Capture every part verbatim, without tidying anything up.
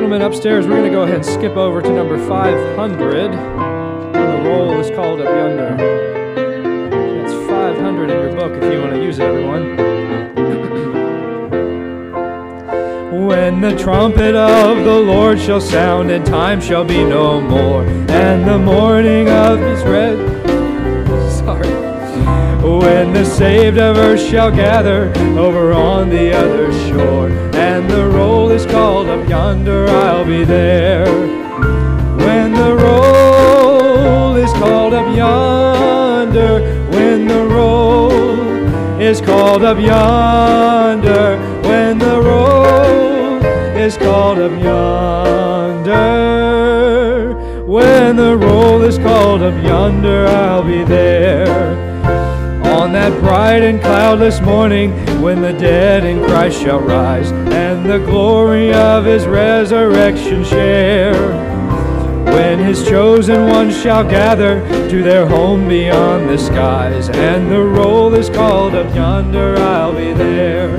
gentlemen upstairs, we're going to go ahead and skip over to number five hundred. And the roll is called up yonder. That's five hundred in your book if you want to use it, everyone. When the trumpet of the Lord shall sound, and time shall be no more, and the morning of his red... Sorry. When the saved of earth shall gather over on the other shore, and the roll is called up yonder, I'll be there. When the roll is called up yonder, when the roll is called up yonder, when the roll is called up yonder, when the roll is called up yonder, I'll be there. On that bright and cloudless morning, when the dead in Christ shall rise, and the glory of his resurrection share. When his chosen ones shall gather to their home beyond the skies, and the roll is called up yonder, I'll be there.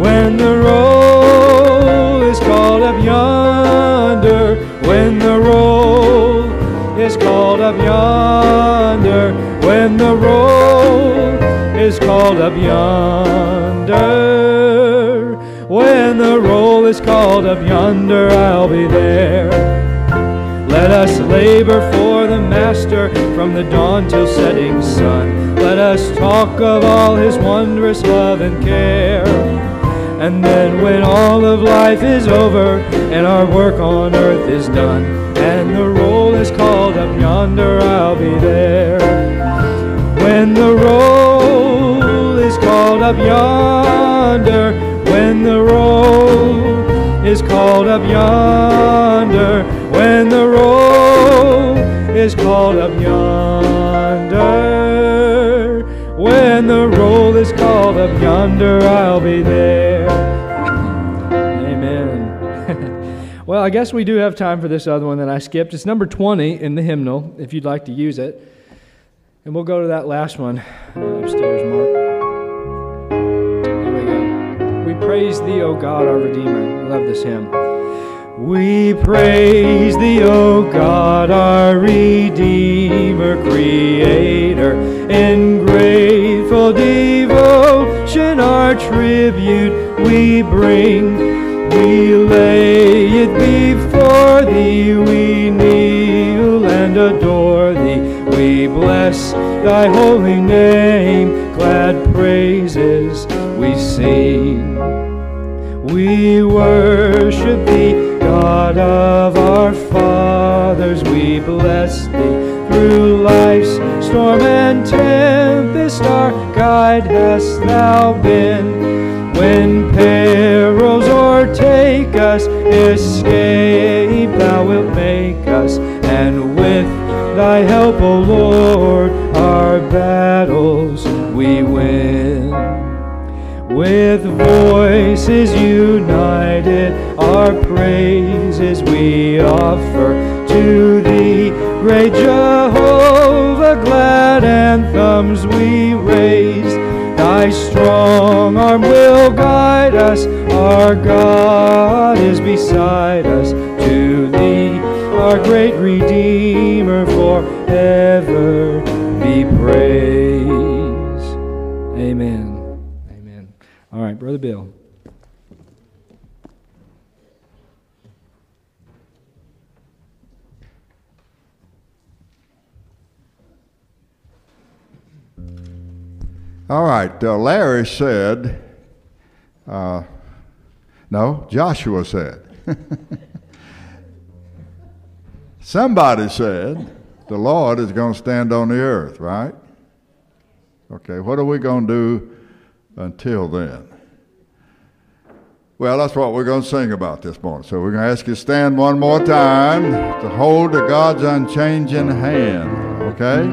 When the roll is called up yonder, when the roll is called up yonder, when the roll is called up yonder, when the roll is called up yonder, I'll be there. Let us labor for the Master from the dawn till setting sun. Let us talk of all his wondrous love and care. And then when all of life is over and our work on earth is done, and the roll is called up yonder, I'll be there. When the roll is called up yonder, when the roll is called up yonder, when the roll is called up yonder, when the roll is called up yonder, I'll be there. Well, I guess we do have time for this other one that I skipped. It's number twenty in the hymnal, if you'd like to use it. And we'll go to that last one. Upstairs, Mark. Here we go. We praise thee, O God, our Redeemer. I love this hymn. We praise thee, O God, our Redeemer, Creator. In grateful devotion our tribute we bring. We lay it before thee, we kneel and adore thee. We bless thy holy name, glad praises we sing. We worship thee, God of our fathers. We bless thee through life's storm and tempest. Our guide hast thou been. When perils o'ertake us, escape thou wilt make us, and with thy help, O Lord, our battles we win. With voices united, our praises we offer to thee, great Jehovah, glad anthems we raise. Thy strong arm will guide us, our God is beside us. To thee, our great Redeemer, forever be praised. Amen. Amen. All right, Brother Bill. All right, uh, Larry said, uh, no, Joshua said. Somebody said, the Lord is going to stand on the earth, right? Okay, what are we going to do until then? Well, that's what we're going to sing about this morning. So we're going to ask you to stand one more time to hold to God's unchanging hand, okay?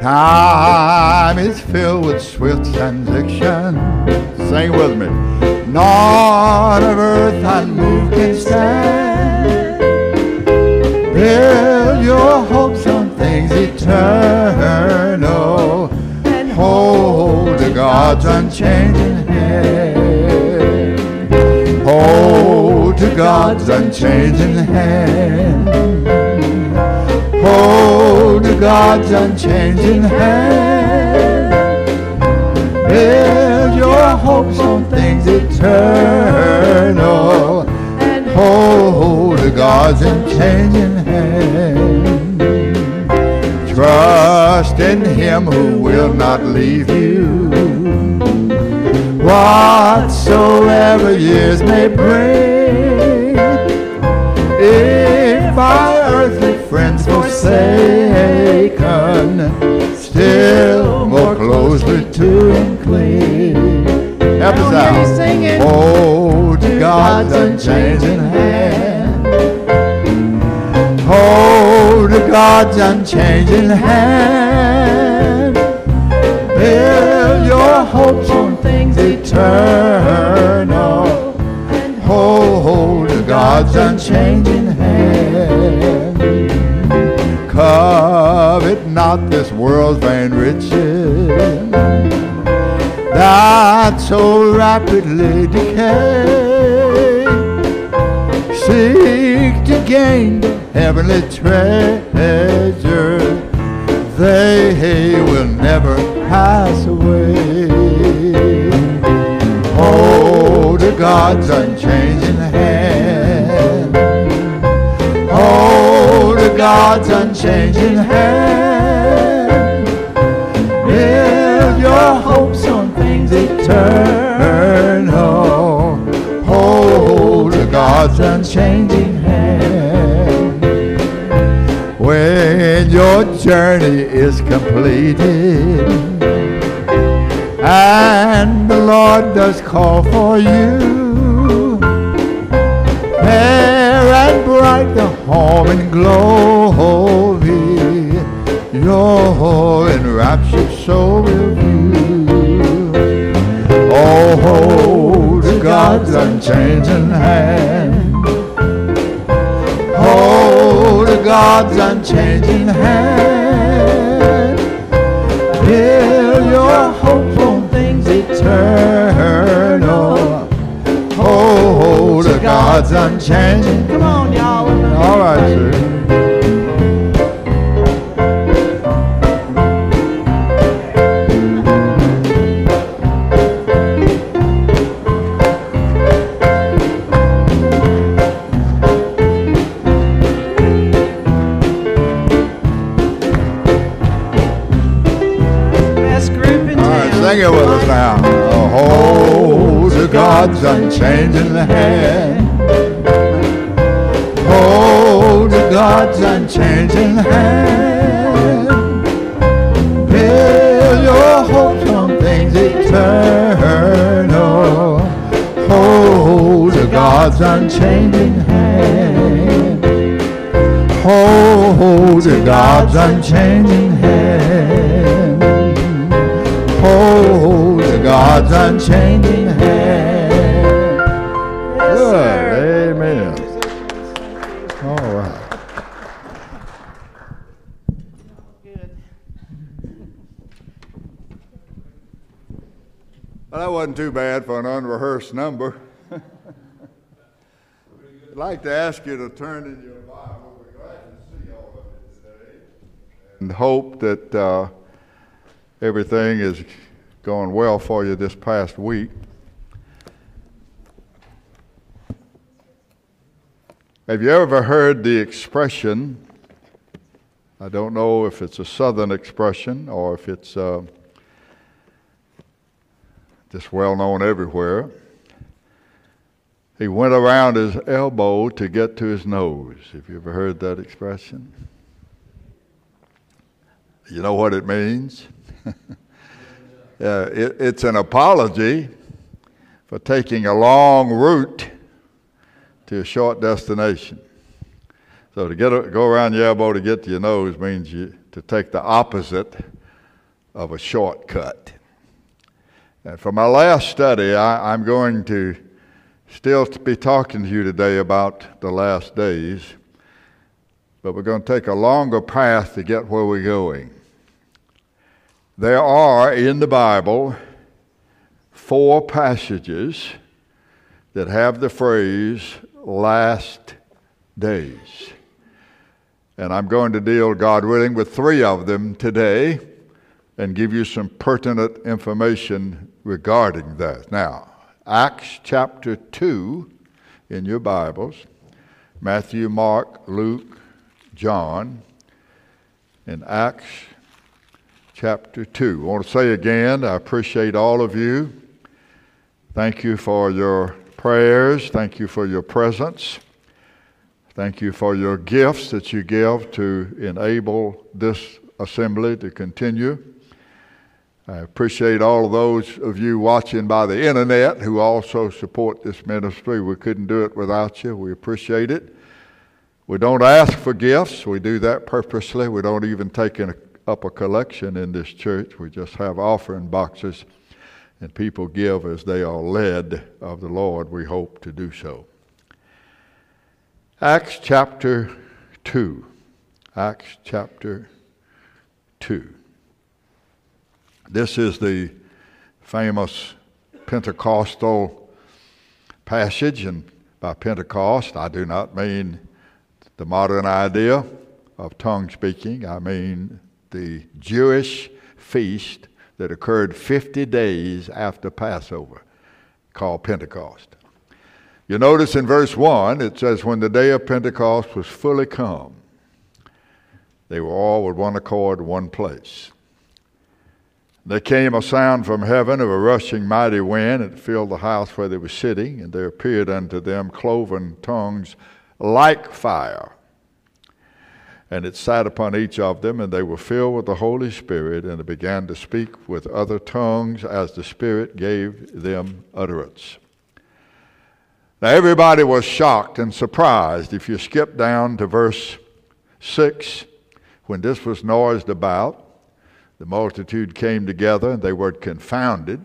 Time is filled with swift transition. Sing with me. None of earth unmoved can stand. Build your hopes on things eternal and hold to God's unchanging hand. God's unchanging hand. Hold to God's unchanging hand. Build your hopes on things eternal. And hold to God's unchanging hand. Trust in Him who will not leave you. Whatsoever years may bring, if by earthly friends forsaken, still more closely to Him cling. Help us out. Hold to God's unchanging hand. Hold to God's unchanging hand. Build your hopes on things eternal, and hold to God's unchanging hand. Covet not this world's vain riches that so rapidly decay. Seek to gain the heavenly treasure, they will never pass away. Hold to God's unchanging hand. Hold to God's unchanging hand. Build your hopes on things eternal. Hold to God's unchanging hand. When your journey is completed and the Lord does call for you, fair and bright the home in glory, your enraptured soul will view. Oh, hold to God's unchanging hand. Hold to God's unchanging hand. Build your hope eternal. Hold to God's unchanging. Come on, y'all. All right, sir. All right, sing it with us now. Hold to God's unchanging hand. Hold to God's unchanging hand. Build your hopes on things eternal. Hold to God's unchanging hand. Hold to God's unchanging hand. Hold God's unchanging hand. Yes, good. Sir. Amen. All right. Good. Well, that wasn't too bad for an unrehearsed number. I'd like to ask you to turn in your Bible. We're glad to see all of you today, and hope that uh, everything is going well for you this past week. Have you ever heard the expression, I don't know if it's a southern expression or if it's uh, just well known everywhere, he went around his elbow to get to his nose. Have you ever heard that expression? You know what it means? Uh, it, it's an apology for taking a long route to a short destination. So to get a, go around your elbow to get to your nose means you, to take the opposite of a shortcut. And for my last study, I, I'm going to still be talking to you today about the last days, but we're going to take a longer path to get where we're going. There are in the Bible four passages that have the phrase last days. And I'm going to deal, God willing, with three of them today and give you some pertinent information regarding that. Now, Acts chapter two in your Bibles, Matthew, Mark, Luke, John, in Acts chapter two. I want to say again, I appreciate all of you. Thank you for your prayers. Thank you for your presence. Thank you for your gifts that you give to enable this assembly to continue. I appreciate all of those of you watching by the internet who also support this ministry. We couldn't do it without you. We appreciate it. We don't ask for gifts. We do that purposely. We don't even take in a, up a collection in this church. We just have offering boxes, and people give as they are led of the Lord. We hope to do so. Acts chapter two. Acts chapter two. This is the famous Pentecostal passage, and by Pentecost I do not mean the modern idea of tongue speaking. I mean the Jewish feast that occurred fifty days after Passover, called Pentecost. You notice in verse one, it says, when the day of Pentecost was fully come, they were all with one accord in one place. There came a sound from heaven of a rushing mighty wind, and it filled the house where they were sitting, and there appeared unto them cloven tongues like fire. And it sat upon each of them, and they were filled with the Holy Spirit, and they began to speak with other tongues as the Spirit gave them utterance. Now, everybody was shocked and surprised. If you skip down to verse six, when this was noised about, the multitude came together and they were confounded.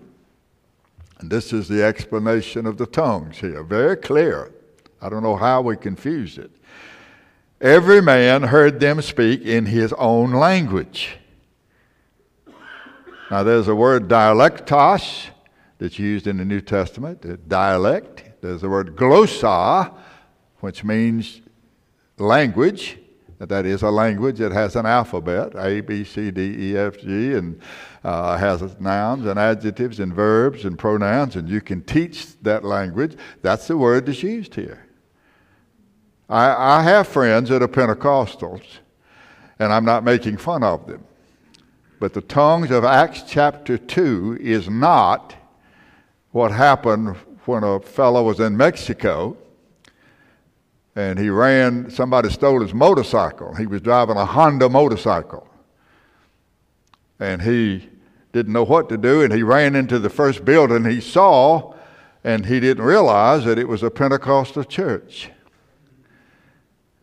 And this is the explanation of the tongues here. Very clear. I don't know how we confused it. Every man heard them speak in his own language. Now, there's a word dialectos that's used in the New Testament, dialect. There's the word glossa, which means language. That is a language that has an alphabet, A, B, C, D, E, F, G, and uh, has nouns and adjectives and verbs and pronouns, and you can teach that language. That's the word that's used here. I, I have friends that are Pentecostals, and I'm not making fun of them. But the tongues of Acts chapter two is not what happened when a fellow was in Mexico and he ran, somebody stole his motorcycle. He was driving a Honda motorcycle. And he didn't know what to do, and he ran into the first building he saw, and he didn't realize that it was a Pentecostal church.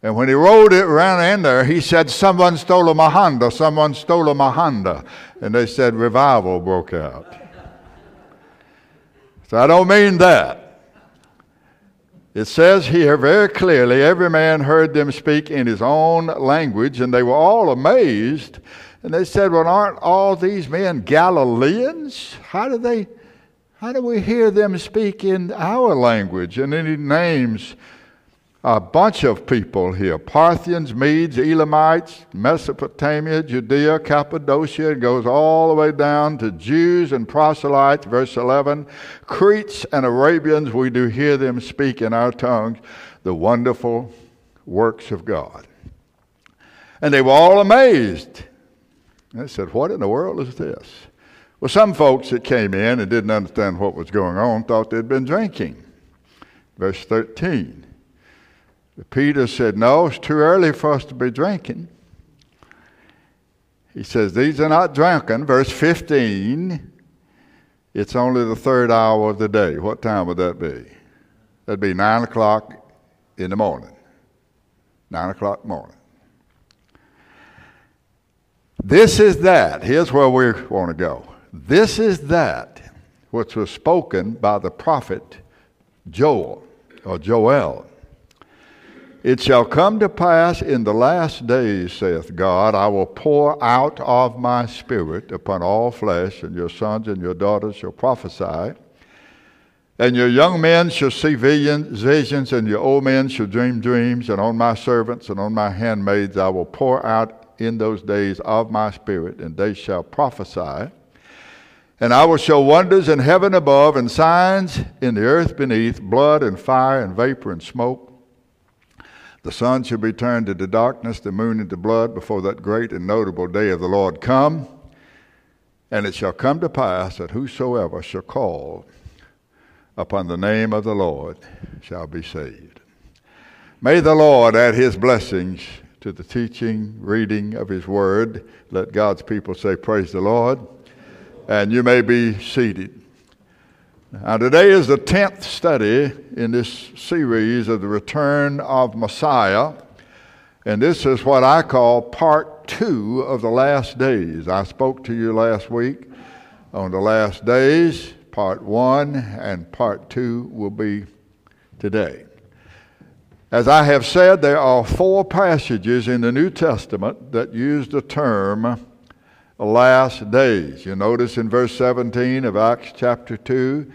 And when he rode it around in there, he said, someone stole my Honda, someone stole my Honda. And they said, revival broke out. So I don't mean that. It says here very clearly, every man heard them speak in his own language, and they were all amazed. And they said, well, aren't all these men Galileans? How do they, how do we hear them speak in our language? And then he names a bunch of people here, Parthians, Medes, Elamites, Mesopotamia, Judea, Cappadocia. It goes all the way down to Jews and proselytes, verse eleven. Cretes and Arabians, we do hear them speak in our tongues the wonderful works of God. And they were all amazed. They said, what in the world is this? Well, some folks that came in and didn't understand what was going on thought they'd been drinking. Verse thirteen. Peter said, no, it's too early for us to be drinking. He says, these are not drunken. Verse fifteen, it's only the third hour of the day. What time would that be? That'd be nine o'clock in the morning. nine o'clock morning. This is that. Here's where we want to go. This is that which was spoken by the prophet Joel, or Joel. It shall come to pass in the last days, saith God, I will pour out of my spirit upon all flesh, and your sons and your daughters shall prophesy, And your young men shall see visions, and your old men shall dream dreams. And on my servants and on my handmaids I will pour out in those days of my spirit, and they shall prophesy. And I will show wonders in heaven above, and signs in the earth beneath, blood and fire and vapor and smoke. The sun shall be turned into darkness, the moon into blood, before that great and notable day of the Lord come. And it shall come to pass that whosoever shall call upon the name of the Lord shall be saved. May the Lord add his blessings to the teaching, reading of his word. Let God's people say, praise the Lord. And you may be seated. Now, today is the tenth study in this series of the return of Messiah. And this is what I call part two of the last days. I spoke to you last week on the last days. Part one and part two will be today. As I have said, there are four passages in the New Testament that use the term last days. You notice in verse seventeen of Acts chapter two,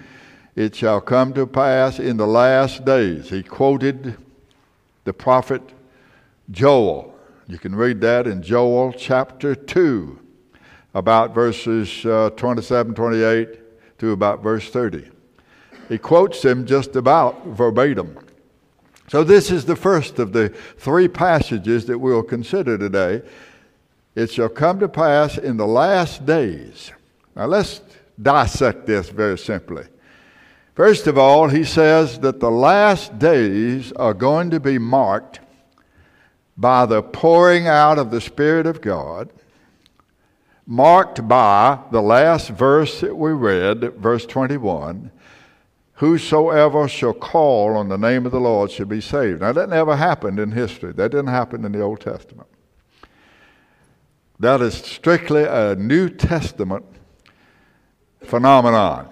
it shall come to pass in the last days. He quoted the prophet Joel. You can read that in Joel chapter two, about verses uh, twenty-seven, twenty-eight, to about verse thirty. He quotes them just about verbatim. So this is the first of the three passages that we'll consider today. It shall come to pass in the last days. Now let's dissect this very simply. First of all, he says that the last days are going to be marked by the pouring out of the Spirit of God, marked by the last verse that we read, verse twenty-one, whosoever shall call on the name of the Lord shall be saved. Now, that never happened in history. That didn't happen in the Old Testament. That is strictly a New Testament phenomenon.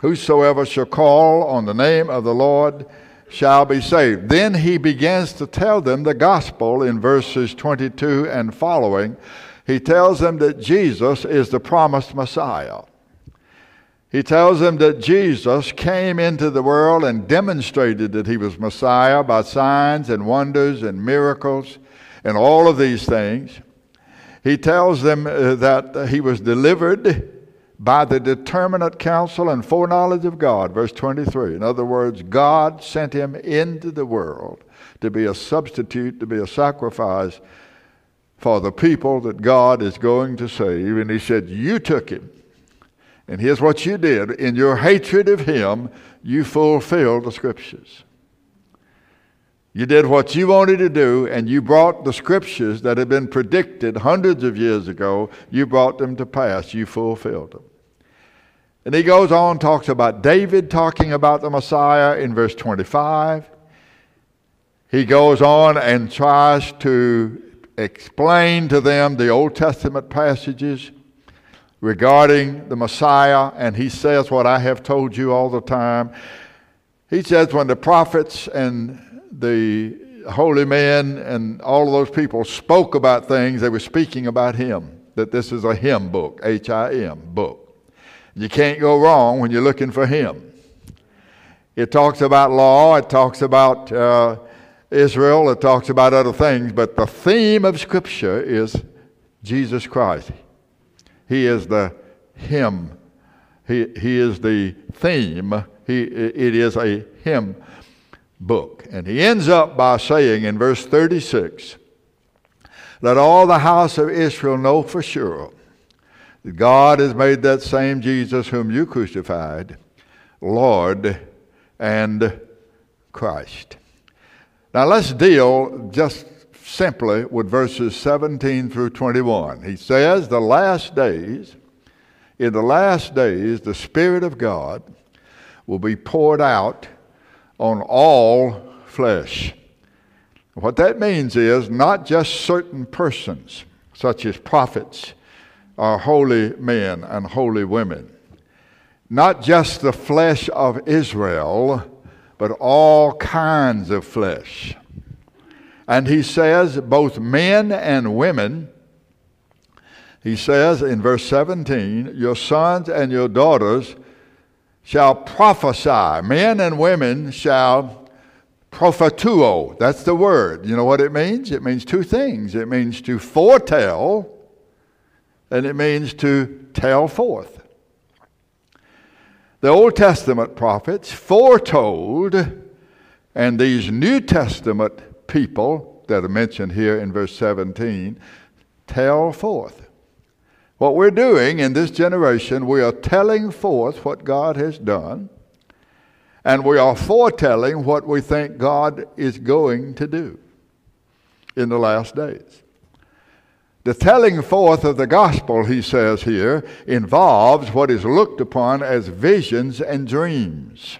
Whosoever shall call on the name of the Lord shall be saved. Then he begins to tell them the gospel in verses twenty-two and following. He tells them that Jesus is the promised Messiah. He tells them that Jesus came into the world and demonstrated that he was Messiah by signs and wonders and miracles and all of these things. He tells them that he was delivered by the determinate counsel and foreknowledge of God, verse twenty-three. In other words, God sent him into the world to be a substitute, to be a sacrifice for the people that God is going to save. And he said, you took him. And here's what you did. In your hatred of him, you fulfilled the scriptures. You did what you wanted to do, and you brought the scriptures that had been predicted hundreds of years ago. You brought them to pass. You fulfilled them. And he goes on, talks about David talking about the Messiah in verse twenty-five. He goes on and tries to explain to them the Old Testament passages regarding the Messiah, and he says what I have told you all the time. He says when the prophets and the holy men and all of those people spoke about things, they were speaking about him, that this is a hymn book, H I M book. You can't go wrong when you're looking for him. It talks about law, it talks about uh, Israel, it talks about other things, but the theme of Scripture is Jesus Christ. He is the hymn. He, he is the theme. He, it is a hymn book. And he ends up by saying in verse thirty-six, let all the house of Israel know for sure that God has made that same Jesus whom you crucified, Lord and Christ. Now let's deal just simply with verses seventeen through twenty-one. He says, the last days, in the last days, the Spirit of God will be poured out on all flesh. What that means is not just certain persons, such as prophets or holy men and holy women, not just the flesh of Israel, but all kinds of flesh. And he says both men and women, he says in verse seventeen, your sons and your daughters shall prophesy. Men and women shall prophetuo. That's the word. You know what it means? It means two things. It means to foretell, and it means to tell forth. The Old Testament prophets foretold, and these New Testament people that are mentioned here in verse seventeen, tell forth. What we're doing in this generation, we are telling forth what God has done, and we are foretelling what we think God is going to do in the last days. The telling forth of the gospel, he says here, involves what is looked upon as visions and dreams.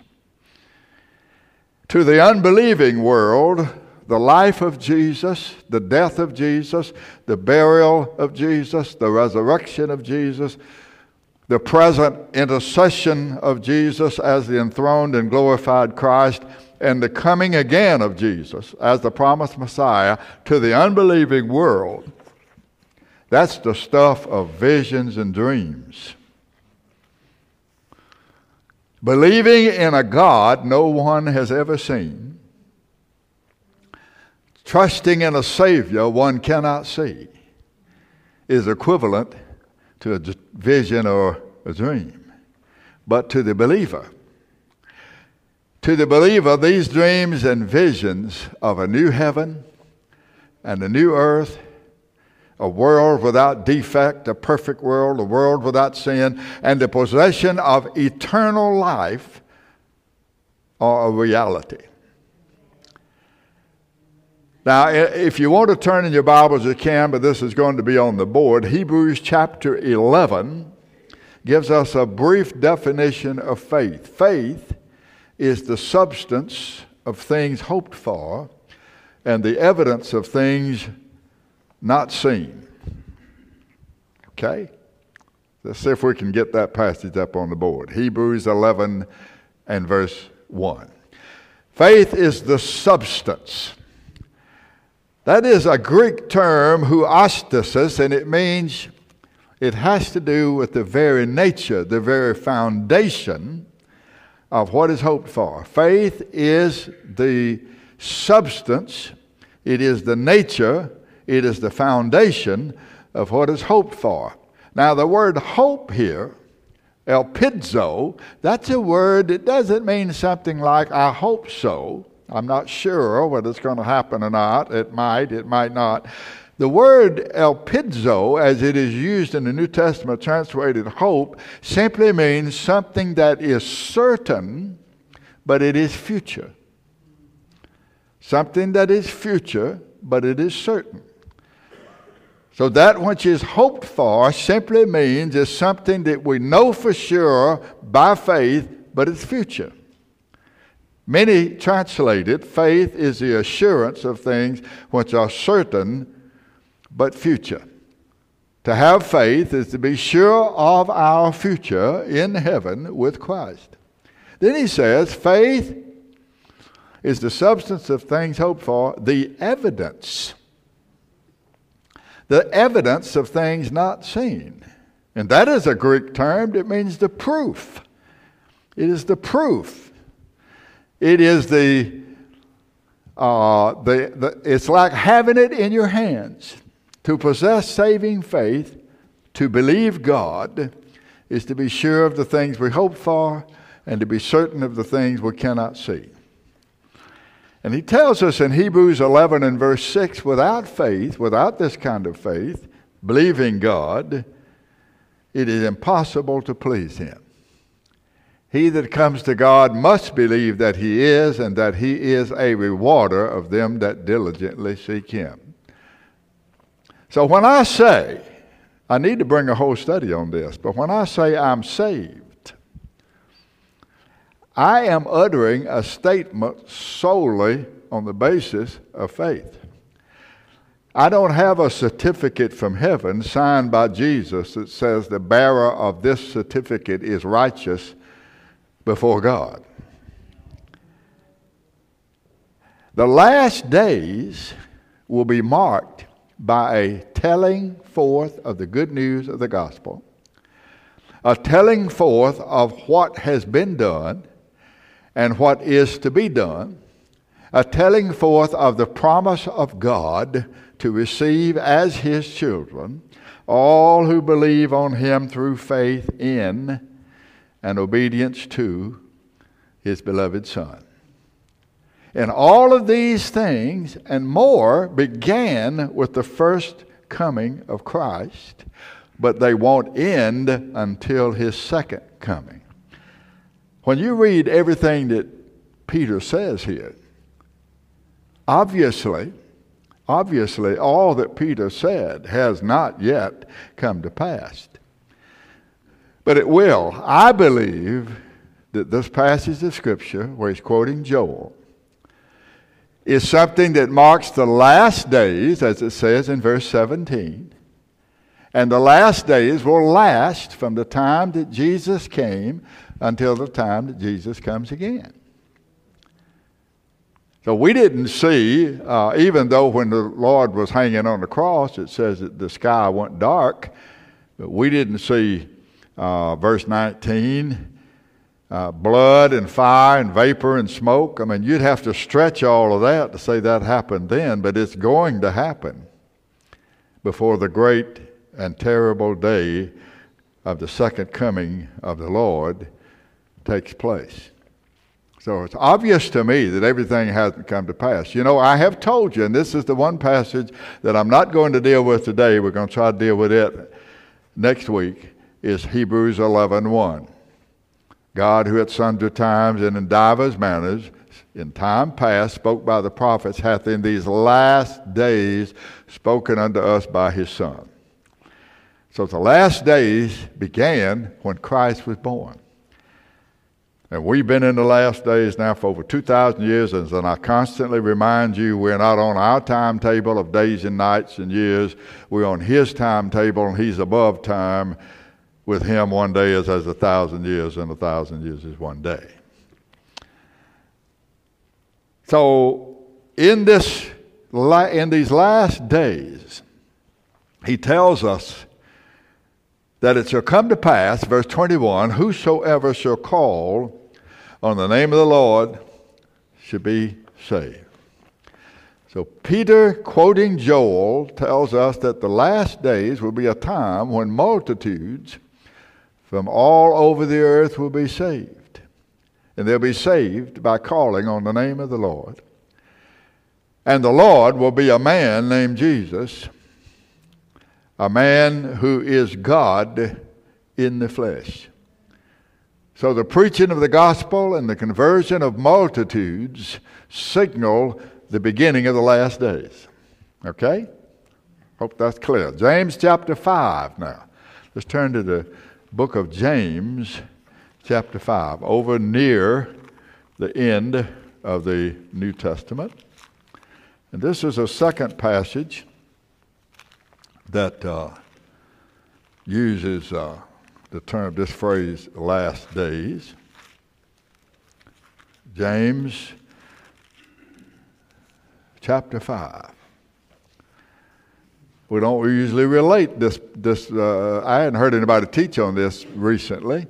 To the unbelieving world, the life of Jesus, the death of Jesus, the burial of Jesus, the resurrection of Jesus, the present intercession of Jesus as the enthroned and glorified Christ, and the coming again of Jesus as the promised Messiah to the unbelieving world. That's the stuff of visions and dreams. Believing in a God no one has ever seen, trusting in a Savior one cannot see, is equivalent to a vision or a dream. But to the believer, to the believer, these dreams and visions of a new heaven and a new earth, a world without defect, a perfect world, a world without sin, and the possession of eternal life are a reality. Now, if you want to turn in your Bibles, you can, but this is going to be on the board. Hebrews chapter eleven gives us a brief definition of faith. Faith is the substance of things hoped for and the evidence of things not seen. Okay? Let's see if we can get that passage up on the board. Hebrews eleven and verse one. Faith is the substance. That is a Greek term, huostasis, and it means it has to do with the very nature, the very foundation of what is hoped for. Faith is the substance. It is the nature. It is the foundation of what is hoped for. Now, the word hope here, elpidzo, that's a word that doesn't mean something like, I hope so. I'm not sure whether it's going to happen or not. It might, it might not. The word elpidzo, as it is used in the New Testament translated hope, simply means something that is certain, but it is future. Something that is future, but it is certain. So that which is hoped for simply means it's something that we know for sure by faith, but it's future. Many translate it, faith is the assurance of things which are certain, but future. To have faith is to be sure of our future in heaven with Christ. Then he says, faith is the substance of things hoped for, the evidence. The evidence of things not seen. And that is a Greek term that means the proof. It is the proof. It is the, uh, the, the, it's like having it in your hands. To possess saving faith, to believe God, is to be sure of the things we hope for and to be certain of the things we cannot see. And he tells us in Hebrews eleven and verse six, without faith, without this kind of faith, believing God, it is impossible to please him. He that comes to God must believe that he is, and that he is a rewarder of them that diligently seek him. So when I say, I need to bring a whole study on this, but when I say I'm saved, I am uttering a statement solely on the basis of faith. I don't have a certificate from heaven signed by Jesus that says the bearer of this certificate is righteous before God. The last days will be marked by a telling forth of the good news of the gospel, a telling forth of what has been done and what is to be done, a telling forth of the promise of God to receive as His children all who believe on Him through faith in and obedience to His beloved Son. And all of these things and more began with the first coming of Christ, but they won't end until His second coming. When you read everything that Peter says here, obviously, obviously all that Peter said has not yet come to pass. But it will. I believe that this passage of Scripture, where he's quoting Joel, is something that marks the last days, as it says in verse seventeen. And the last days will last from the time that Jesus came until the time that Jesus comes again. So we didn't see, uh, even though when the Lord was hanging on the cross, it says that the sky went dark, but we didn't see uh, verse nineteen, uh, blood and fire and vapor and smoke. I mean, you'd have to stretch all of that to say that happened then, but it's going to happen before the great and terrible day of the second coming of the Lord takes place. So it's obvious to me that everything hasn't come to pass. You know, I have told you, and this is the one passage that I'm not going to deal with today, we're going to try to deal with it next week, is Hebrews eleven one. God, who at sundry times and in divers manners in time past spoke by the prophets, hath in these last days spoken unto us by His Son. So the last days began when Christ was born. And we've been in the last days now for over two thousand years, and I constantly remind you we're not on our timetable of days and nights and years. We're on His timetable, and He's above time. With Him, one day is as a thousand years, and a thousand years is one day. So in this, in these last days, He tells us that it shall come to pass, verse twenty-one, whosoever shall call on the name of the Lord shall be saved. So Peter, quoting Joel, tells us that the last days will be a time when multitudes from all over the earth will be saved. And they'll be saved by calling on the name of the Lord. And the Lord will be a man named Jesus, a man who is God in the flesh. So the preaching of the gospel and the conversion of multitudes signal the beginning of the last days. Okay? Hope that's clear. James chapter five now. Let's turn to the book of James chapter five, over near the end of the New Testament. And this is a second passage that uh, uses uh, the term, this phrase, last days. James chapter five. We don't usually relate this, this uh, I hadn't heard anybody teach on this recently,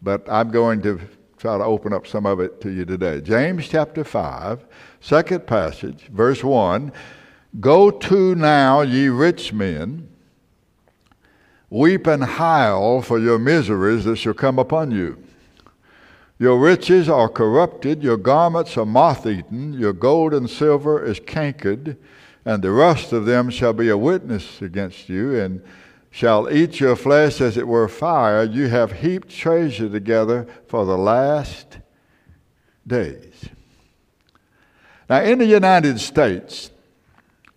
but I'm going to try to open up some of it to you today. James chapter five, second passage, verse one, go to now, ye rich men, weep and howl for your miseries that shall come upon you. Your riches are corrupted, your garments are moth-eaten, your gold and silver is cankered, and the rust of them shall be a witness against you, and shall eat your flesh as it were fire. You have heaped treasure together for the last days. Now, in the United States,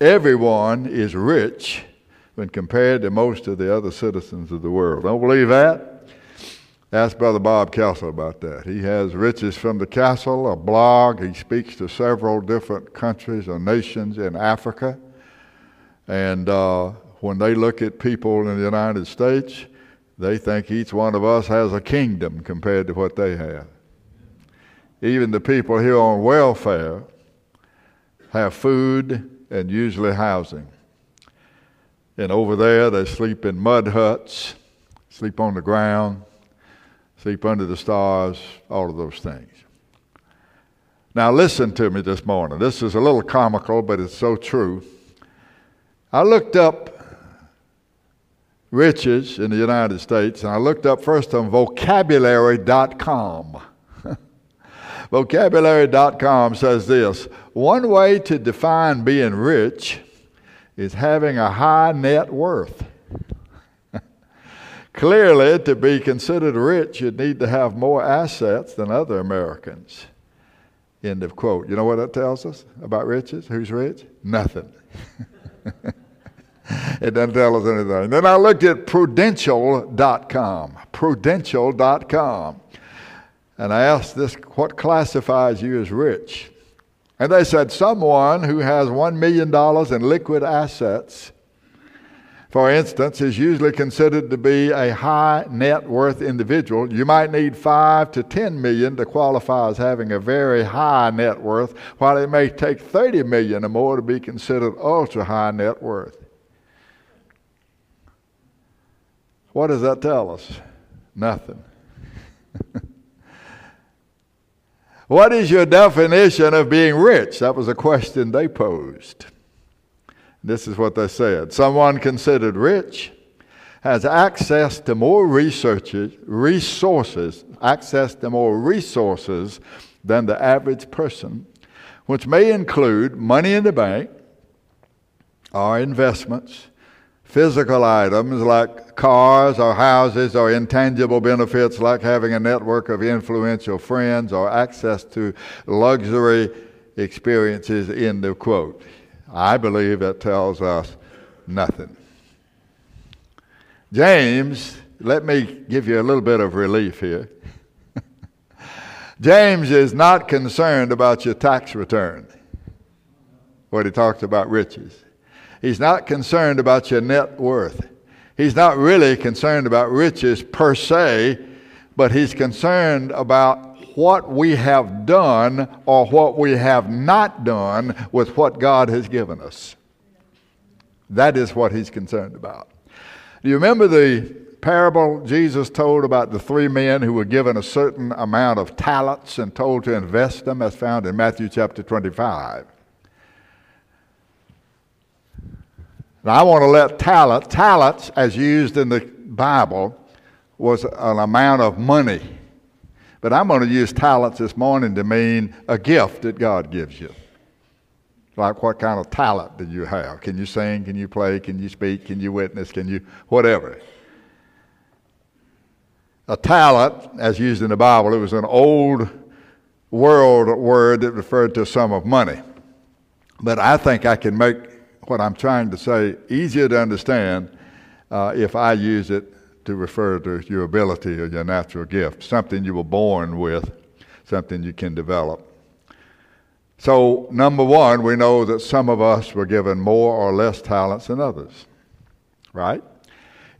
everyone is rich when compared to most of the other citizens of the world. Don't believe that? Ask Brother Bob Castle about that. He has Riches from the Castle, a blog. He speaks to several different countries or nations in Africa. And uh, when they look at people in the United States, they think each one of us has a kingdom compared to what they have. Even the people here on welfare have food and usually housing. And over there, they sleep in mud huts sleep on the ground, sleep under the stars, all of those things. Now listen to me this morning. This is a little comical, but it's so true. I looked up riches in the United States, and I looked up first on vocabulary dot com. Vocabulary dot com says this: one way to define being rich is having a high net worth. Clearly, to be considered rich, you need to have more assets than other Americans. End of quote. You know what that tells us about riches? Who's rich? Nothing. It doesn't tell us anything. Then I looked at prudential dot com. Prudential dot com. And I asked this, what classifies you as rich? And they said, someone who has one million dollars in liquid assets, for instance, is usually considered to be a high net worth individual. You might need five to ten million to qualify as having a very high net worth, while it may take thirty million or more to be considered ultra high net worth. What does that tell us? Nothing. What is your definition of being rich? That was a question they posed. This is what they said. Someone considered rich has access to more resources, access to more resources than the average person, which may include money in the bank or investments, physical items like cars or houses, or intangible benefits like having a network of influential friends or access to luxury experiences, end of quote. I believe that tells us nothing. James, let me give you a little bit of relief here. James is not concerned about your tax return when he talks about riches. He's not concerned about your net worth. He's not really concerned about riches per se, but he's concerned about what we have done or what we have not done with what God has given us. That is what he's concerned about. Do you remember the parable Jesus told about the three men who were given a certain amount of talents and told to invest them, as found in Matthew chapter twenty-five? Now, I want to let talent, talents as used in the Bible, was an amount of money. But I'm going to use talents this morning to mean a gift that God gives you. Like, what kind of talent do you have? Can you sing? Can you play? Can you speak? Can you witness? Can you whatever? A talent, as used in the Bible, it was an old world word that referred to a sum of money. But I think I can make what I'm trying to say easier to understand uh, if I use it to refer to your ability or your natural gift, something you were born with, something you can develop. So, number one, we know that some of us were given more or less talents than others, right?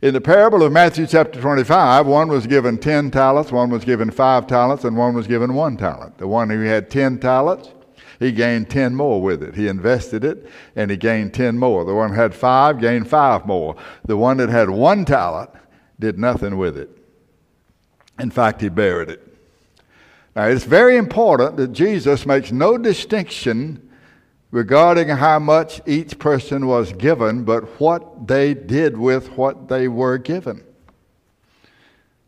In the parable of Matthew chapter twenty-five, one was given ten talents, one was given five talents, and one was given one talent. The one who had ten talents, he gained ten more with it. He invested it, and he gained ten more. The one who had five gained five more. The one that had one talent did nothing with it. In fact, he buried it. Now, it's very important that Jesus makes no distinction regarding how much each person was given, but what they did with what they were given.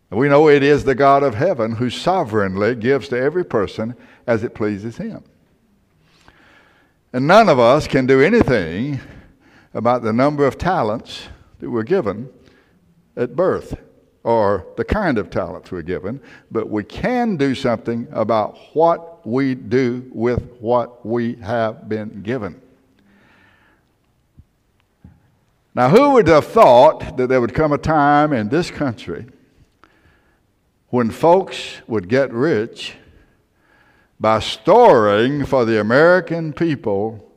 We know it is the God of heaven who sovereignly gives to every person as it pleases him. And none of us can do anything about the number of talents that were given at birth or the kind of talents we're given, but we can do something about what we do with what we have been given. Now, who would have thought that there would come a time in this country when folks would get rich by storing for the American people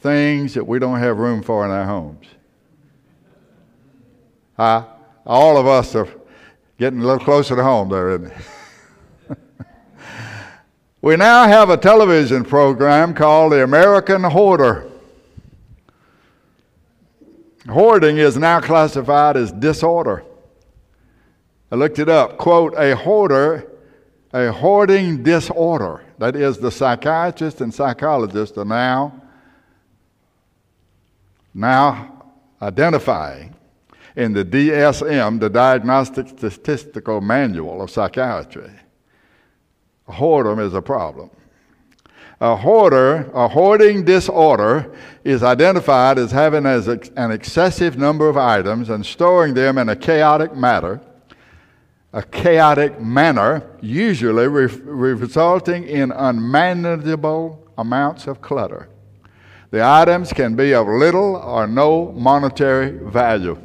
things that we don't have room for in our homes? Uh, all of us are getting a little closer to home there, isn't it? We now have a television program called The American Hoarder. Hoarding is now classified as disorder. I looked it up. Quote, a hoarder, a hoarding disorder. That is, the psychiatrists and psychologists are now, now identifying in the D S M, the Diagnostic Statistical Manual of Psychiatry. A hoarder is a problem. A hoarder, a hoarding disorder, is identified as having as ex- an excessive number of items and storing them in a chaotic matter, a chaotic manner, usually re- resulting in unmanageable amounts of clutter. The items can be of little or no monetary value.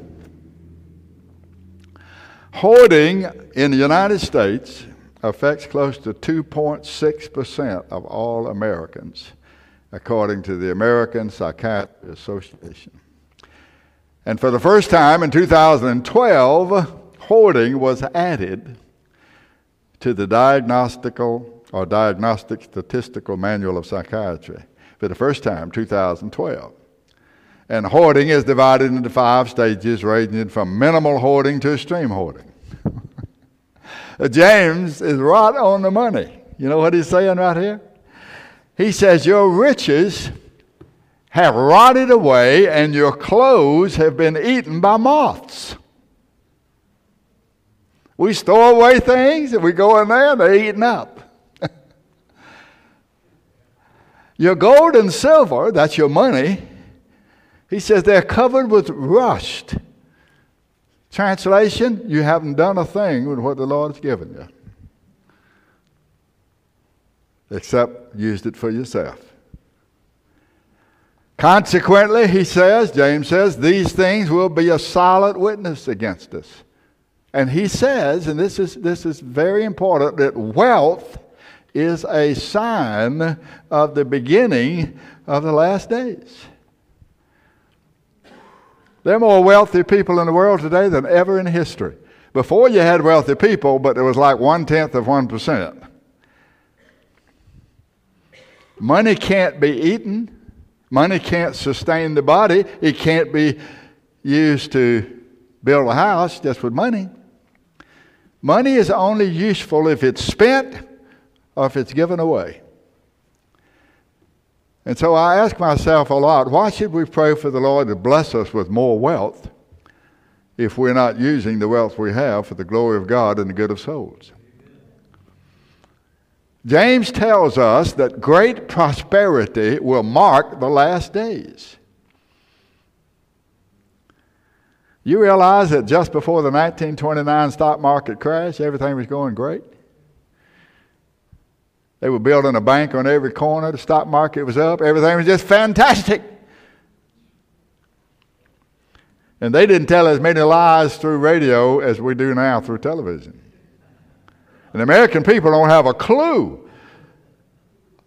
Hoarding in the United States affects close to two point six percent of all Americans, according to the American Psychiatric Association. And for the first time in two thousand twelve, hoarding was added to the diagnostical or Diagnostic Statistical Manual of Psychiatry for the first time, two thousand twelve. And hoarding is divided into five stages, ranging from minimal hoarding to extreme hoarding. James is right on the money. You know what he's saying right here? He says, your riches have rotted away and your clothes have been eaten by moths. We store away things, and we go in there, they're eaten up. Your gold and silver, that's your money, he says they're covered with rust. Translation, you haven't done a thing with what the Lord has given you, except used it for yourself. Consequently, he says, James says, these things will be a silent witness against us. And he says, and this is, this is very important, that wealth is a sign of the beginning of the last days. There are more wealthy people in the world today than ever in history. Before you had wealthy people, but it was like one-tenth of one percent. Money can't be eaten. Money can't sustain the body. It can't be used to build a house just with money. Money is only useful if it's spent or if it's given away. And so I ask myself a lot, why should we pray for the Lord to bless us with more wealth if we're not using the wealth we have for the glory of God and the good of souls? James tells us that great prosperity will mark the last days. You realize that just before the nineteen twenty-nine stock market crash, everything was going great? They were building a bank on every corner. The stock market was up. Everything was just fantastic. And they didn't tell as many lies through radio as we do now through television. And American people don't have a clue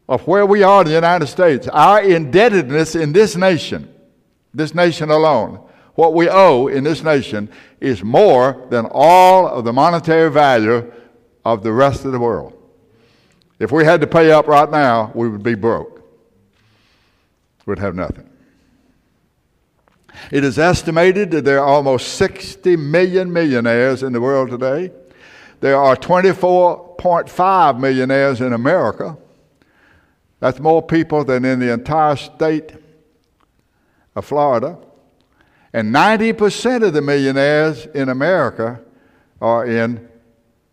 of where we are in the United States. Our indebtedness in this nation, this nation alone, what we owe in this nation is more than all of the monetary value of the rest of the world. If we had to pay up right now, we would be broke. We'd have nothing. It is estimated that there are almost sixty million millionaires in the world today. There are twenty-four point five millionaires in America. That's more people than in the entire state of Florida. And ninety percent of the millionaires in America are in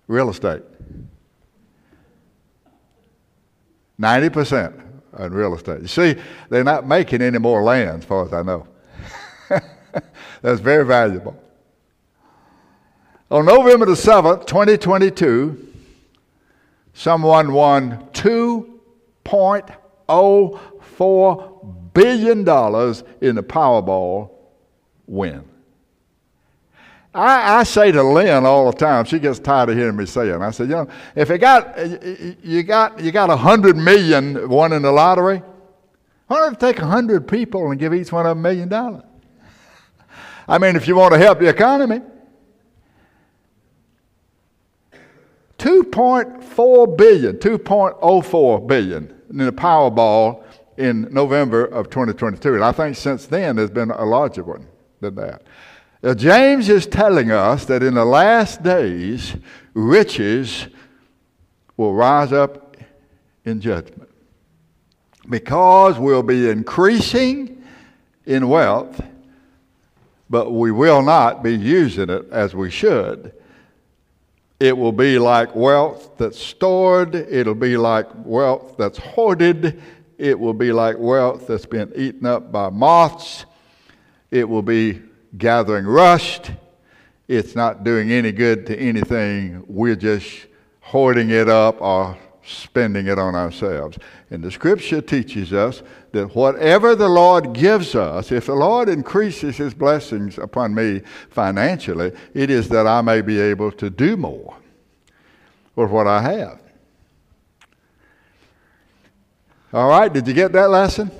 real estate. ninety percent in real estate. You see, they're not making any more land, as far as I know. That's very valuable. On November the seventh, twenty twenty-two, someone won two point oh four billion dollars in the Powerball win. I, I say to Lynn all the time, she gets tired of hearing me say it. I said, you know, if you got you got you got a hundred million won in the lottery, why don't you take a hundred people and give each one of them a million dollars? I mean, if you want to help the economy. two point four billion, two point oh four billion in the Powerball in November of twenty twenty-two. And I think since then there's been a larger one than that. Now, James is telling us that in the last days, riches will rise up in judgment because we'll be increasing in wealth, but we will not be using it as we should. It will be like wealth that's stored. It'll be like wealth that's hoarded. It will be like wealth that's been eaten up by moths. It will be gathering rust. It's not doing any good to anything. We're just hoarding it up or spending it on ourselves. And the Scripture teaches us that whatever the Lord gives us, if the Lord increases His blessings upon me financially, it is that I may be able to do more with what I have. All right, did you get that lesson?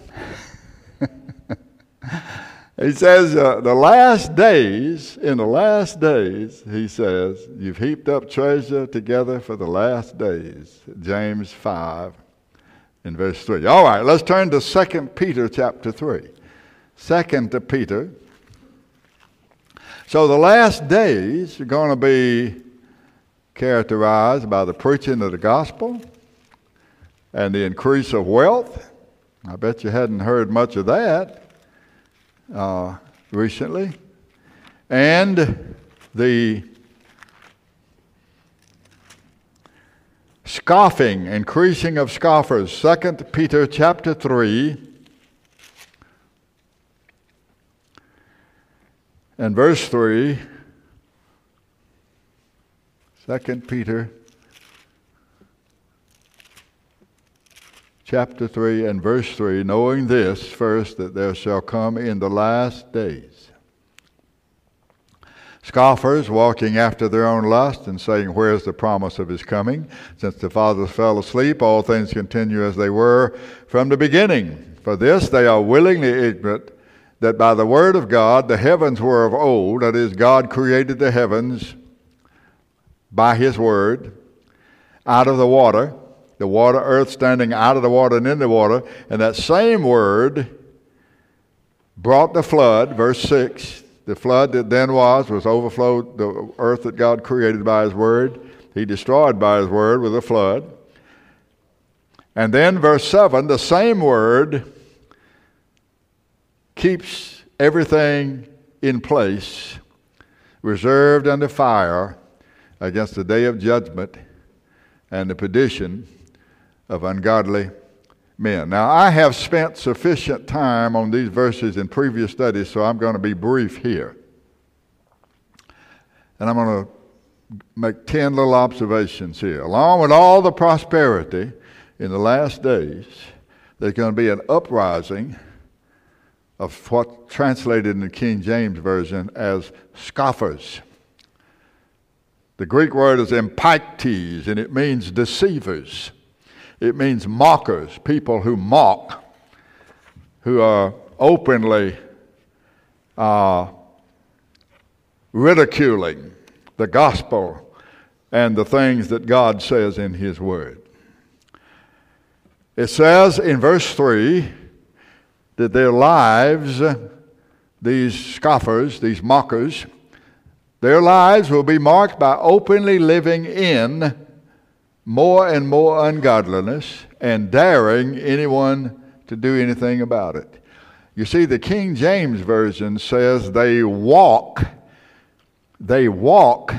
He says, uh, the last days, in the last days, he says, you've heaped up treasure together for the last days. James five in verse three. All right, let's turn to Second Peter chapter three. Second Peter. So the last days are going to be characterized by the preaching of the gospel and the increase of wealth. I bet you hadn't heard much of that Uh, recently, and the scoffing, increasing of scoffers. Second Peter chapter three and verse three. Second Peter chapter three and verse three, knowing this first, that there shall come in the last days scoffers, walking after their own lust, and saying, where is the promise of his coming? Since the fathers fell asleep, all things continue as they were from the beginning. For this they are willingly ignorant, that by the word of God the heavens were of old, that is, God created the heavens by his word, out of the water, the water, earth standing out of the water and in the water. And that same word brought the flood, verse six. The flood that then was, was overflowed, the earth that God created by his word, he destroyed by his word with a flood. And then verse seven, the same word keeps everything in place, reserved under fire against the day of judgment and the perdition of ungodly men. Now, I have spent sufficient time on these verses in previous studies, so I'm going to be brief here. And I'm going to make ten little observations here. Along with all the prosperity in the last days, there's going to be an uprising of what's translated in the King James Version as scoffers. The Greek word is empyctes, and it means deceivers. It means mockers, people who mock, who are openly uh, ridiculing the gospel and the things that God says in his word. It says in verse three that their lives, these scoffers, these mockers, their lives will be marked by openly living in more and more ungodliness and daring anyone to do anything about it. You see, the King James Version says they walk, they walk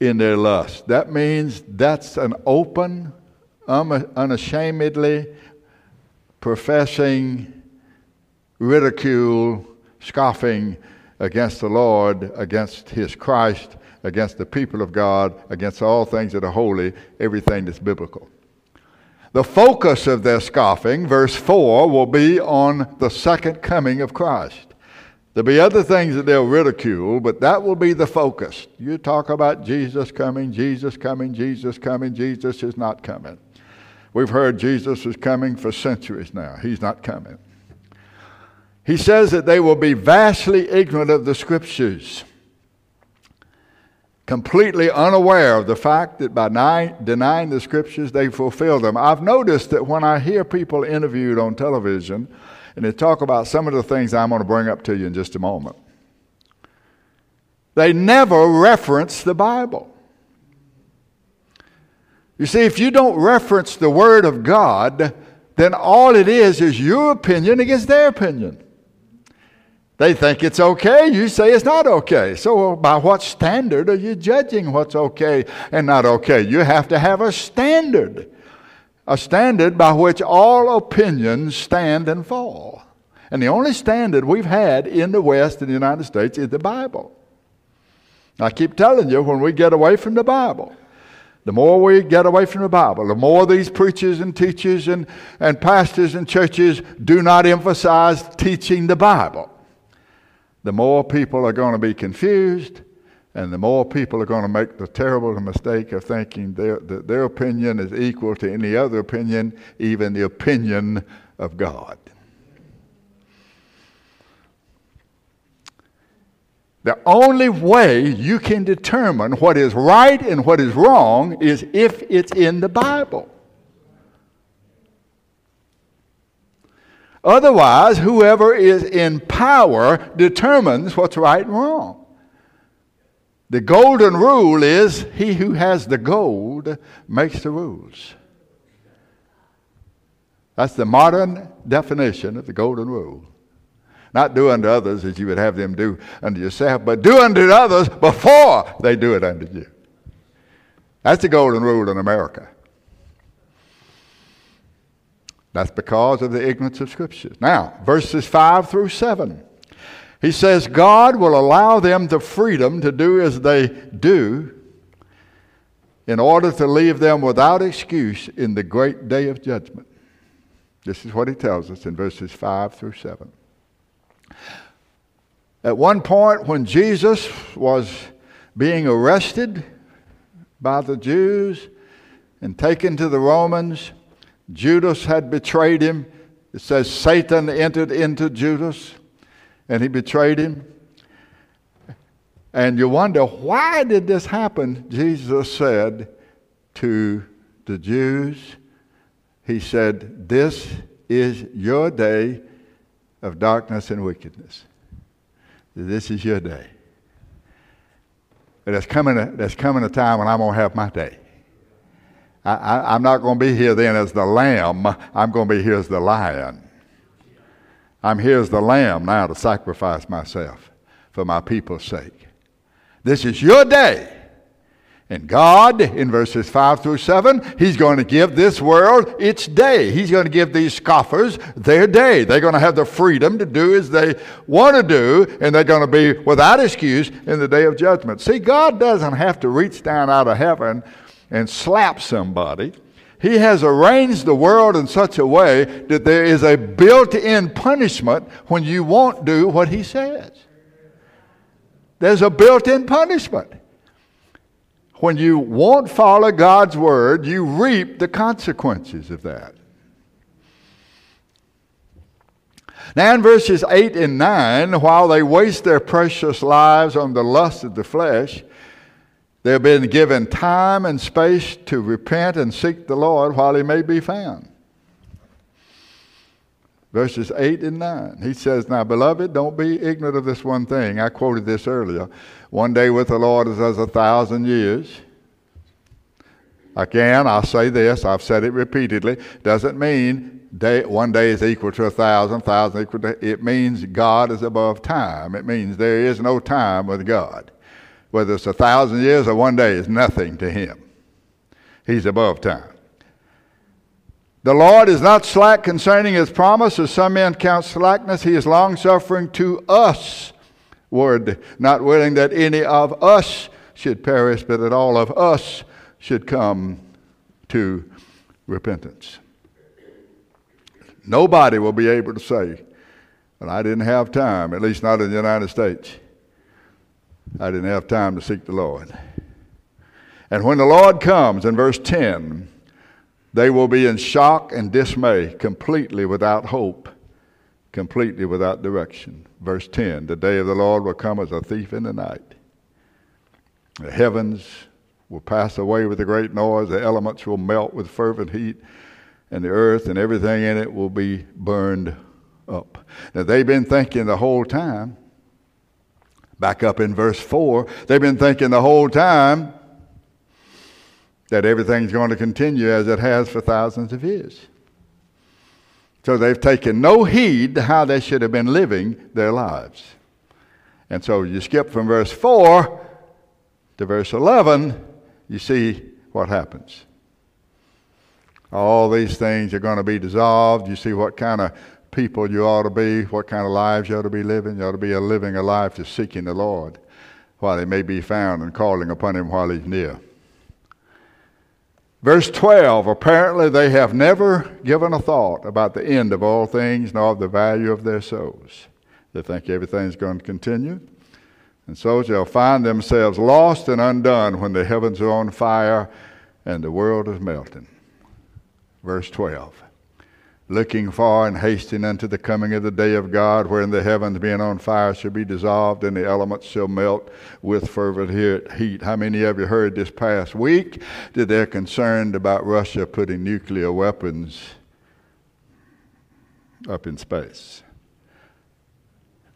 in their lust. That means that's an open, unashamedly professing ridicule, scoffing against the Lord, against his Christ, against the people of God, against all things that are holy, everything that's biblical. The focus of their scoffing, verse four, will be on the second coming of Christ. There'll be other things that they'll ridicule, but that will be the focus. You talk about Jesus coming, Jesus coming, Jesus coming, Jesus is not coming. We've heard Jesus is coming for centuries now. He's not coming. He says that they will be vastly ignorant of the Scriptures, completely unaware of the fact that by denying the Scriptures, they fulfill them. I've noticed that when I hear people interviewed on television, and they talk about some of the things I'm going to bring up to you in just a moment, They never reference the Bible. You see, if you don't reference the Word of God, then all it is is your opinion against their opinion. They think it's okay, you say it's not okay. So by what standard are you judging what's okay and not okay? You have to have a standard, a standard by which all opinions stand and fall. And the only standard we've had in the West, in the United States, is the Bible. I keep telling you, when we get away from the Bible, the more we get away from the Bible, the more these preachers and teachers and, and pastors and churches do not emphasize teaching the Bible, the more people are going to be confused, and the more people are going to make the terrible mistake of thinking their, that their opinion is equal to any other opinion, even the opinion of God. The only way you can determine what is right and what is wrong is if it's in the Bible. Otherwise, whoever is in power determines what's right and wrong. The golden rule is, he who has the gold makes the rules. That's the modern definition of the golden rule. Not do unto others as you would have them do unto yourself, but do unto others before they do it unto you. That's the golden rule in America. That's because of the ignorance of Scripture. Now, verses five through seven. He says, God will allow them the freedom to do as they do in order to leave them without excuse in the great day of judgment. This is what he tells us in verses five through seven. At one point, when Jesus was being arrested by the Jews and taken to the Romans, Judas had betrayed him. It says Satan entered into Judas, and he betrayed him. And you wonder, why did this happen? Jesus said to the Jews, he said, "This is your day of darkness and wickedness. This is your day. There's coming a, there's coming a time when I'm going to have my day. I, I, I'm not going to be here then as the lamb. I'm going to be here as the lion. I'm here as the lamb now to sacrifice myself for my people's sake. This is your day." And God, in verses five through seven, he's going to give this world its day. He's going to give these scoffers their day. They're going to have the freedom to do as they want to do, and they're going to be without excuse in the day of judgment. See, God doesn't have to reach down out of heaven and slap somebody. He has arranged the world in such a way that there is a built-in punishment when you won't do what he says. There's a built-in punishment. When you won't follow God's word, you reap the consequences of that. Now in verses eight and nine, while they waste their precious lives on the lust of the flesh, they've been given time and space to repent and seek the Lord while he may be found. Verses eight and nine, he says, "Now, beloved, don't be ignorant of this one thing." I quoted this earlier. One day with the Lord is as a thousand years. Again, I'll say this. I've said it repeatedly. Doesn't mean day, one day is equal to a thousand, thousand equal to... It means God is above time. It means there is no time with God. Whether it's a thousand years or one day is nothing to him. He's above time. The Lord is not slack concerning his promise, as some men count slackness. He is long-suffering to us, word, not willing that any of us should perish, but that all of us should come to repentance. Nobody will be able to say, "Well, I didn't have time," at least not in the United States. "I didn't have time to seek the Lord." And when the Lord comes, in verse ten, they will be in shock and dismay, completely without hope, completely without direction. Verse ten, the day of the Lord will come as a thief in the night. The heavens will pass away with a great noise. The elements will melt with fervent heat. And the earth and everything in it will be burned up. Now, they've been thinking the whole time, Back up in verse four, they've been thinking the whole time that everything's going to continue as it has for thousands of years. So they've taken no heed to how they should have been living their lives. And so you skip from verse four to verse eleven, you see what happens. All these things are going to be dissolved. You see what kind of people you ought to be, what kind of lives you ought to be living. You ought to be living a life to seeking the Lord while he may be found and calling upon him while he's near. Verse twelve, apparently they have never given a thought about the end of all things nor of the value of their souls. They think everything's going to continue. And so they'll find themselves lost and undone when the heavens are on fire and the world is melting. Verse twelve, looking for and hasting unto the coming of the day of God, wherein the heavens being on fire shall be dissolved, and the elements shall melt with fervent heat. How many of you heard this past week that they're concerned about Russia putting nuclear weapons up in space?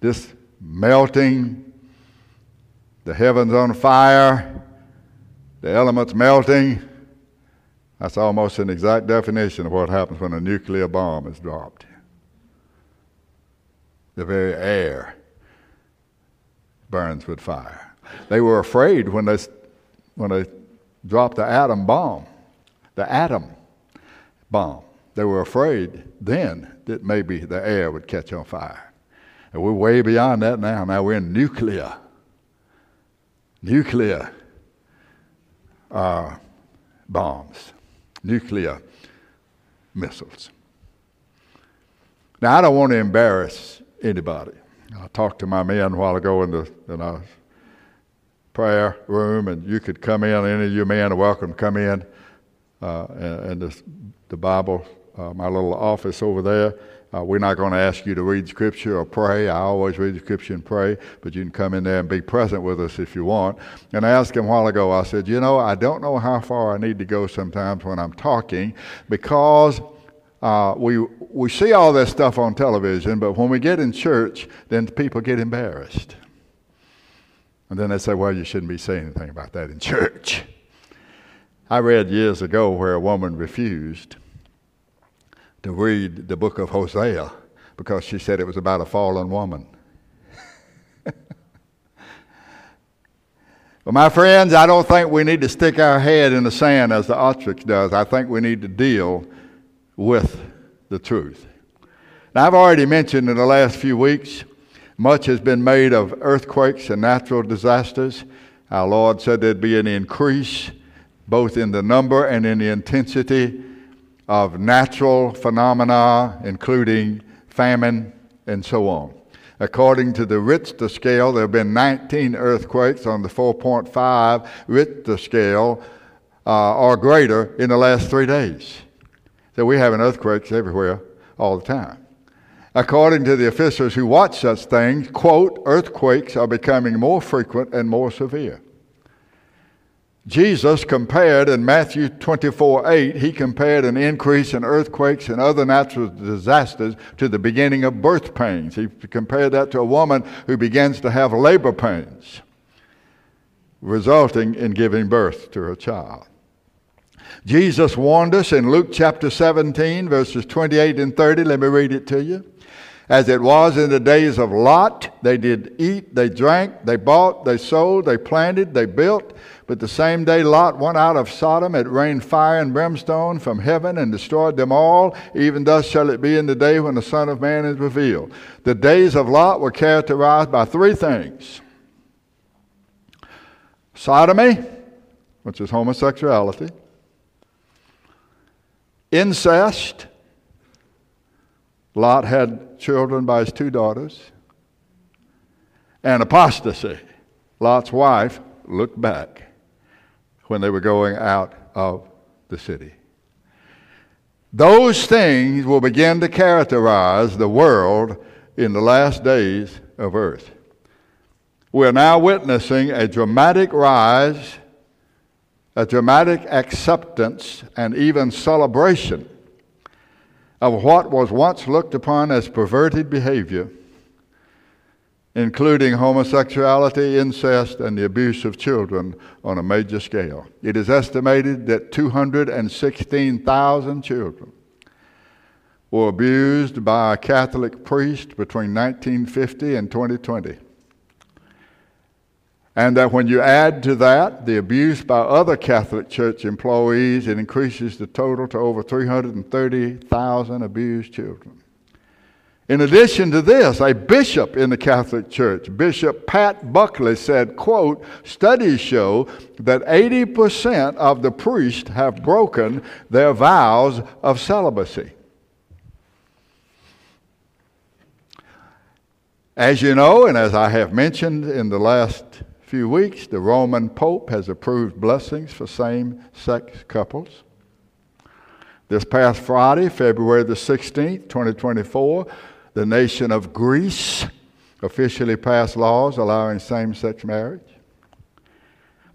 This melting, the heavens on fire, the elements melting, that's almost an exact definition of what happens when a nuclear bomb is dropped. The very air burns with fire. They were afraid when they, when they dropped the atom bomb, the atom bomb. They were afraid then that maybe the air would catch on fire. And we're way beyond that now. Now we're in nuclear. Nuclear uh, bombs. Nuclear missiles. Now, I don't want to embarrass anybody. I talked to my men a while ago in the in our prayer room, and you could come in, any of you men are welcome to come in, uh, and, and this, the Bible, uh, my little office over there. Uh, we're not going to ask you to read Scripture or pray. I always read Scripture and pray, but you can come in there and be present with us if you want. And I asked him a while ago, I said, you know, I don't know how far I need to go sometimes when I'm talking, because uh, we we see all this stuff on television, but when we get in church, then people get embarrassed. And then they say, well, you shouldn't be saying anything about that in church. I read years ago where a woman refused to read the book of Hosea because she said it was about a fallen woman. Well, my friends, I don't think we need to stick our head in the sand as the ostrich does. I think we need to deal with the truth. Now, I've already mentioned in the last few weeks, much has been made of earthquakes and natural disasters. Our Lord said there'd be an increase both in the number and in the intensity of natural phenomena, including famine and so on. According to the Richter scale, there have been nineteen earthquakes on the four point five Richter scale uh, or greater in the last three days. So we're having earthquakes everywhere all the time. According to the officials who watch such things, quote, earthquakes are becoming more frequent and more severe. Jesus compared in Matthew twenty-four eight, he compared an increase in earthquakes and other natural disasters to the beginning of birth pains. He compared that to a woman who begins to have labor pains, resulting in giving birth to her child. Jesus warned us in Luke chapter seventeen, verses twenty-eight and thirty. Let me read it to you. As it was in the days of Lot, they did eat, they drank, they bought, they sold, they planted, they built. But the same day Lot went out of Sodom, it rained fire and brimstone from heaven and destroyed them all. Even thus shall it be in the day when the Son of Man is revealed. The days of Lot were characterized by three things. Sodomy, which is homosexuality. Incest. Lot had children by his two daughters. And apostasy. Lot's wife looked back when they were going out of the city. Those things will begin to characterize the world in the last days of earth. We're now witnessing a dramatic rise, a dramatic acceptance, and even celebration of what was once looked upon as perverted behavior including homosexuality, incest, and the abuse of children on a major scale. It is estimated that two hundred sixteen thousand children were abused by a Catholic priest between nineteen fifty and twenty twenty. And that when you add to that the abuse by other Catholic Church employees, it increases the total to over three hundred thirty thousand abused children. In addition to this, a bishop in the Catholic Church, Bishop Pat Buckley, said, quote, "Studies show that eighty percent of the priests have broken their vows of celibacy." As you know, and as I have mentioned in the last few weeks, the Roman Pope has approved blessings for same-sex couples. This past Friday, February the sixteenth, twenty twenty-four, the nation of Greece officially passed laws allowing same-sex marriage.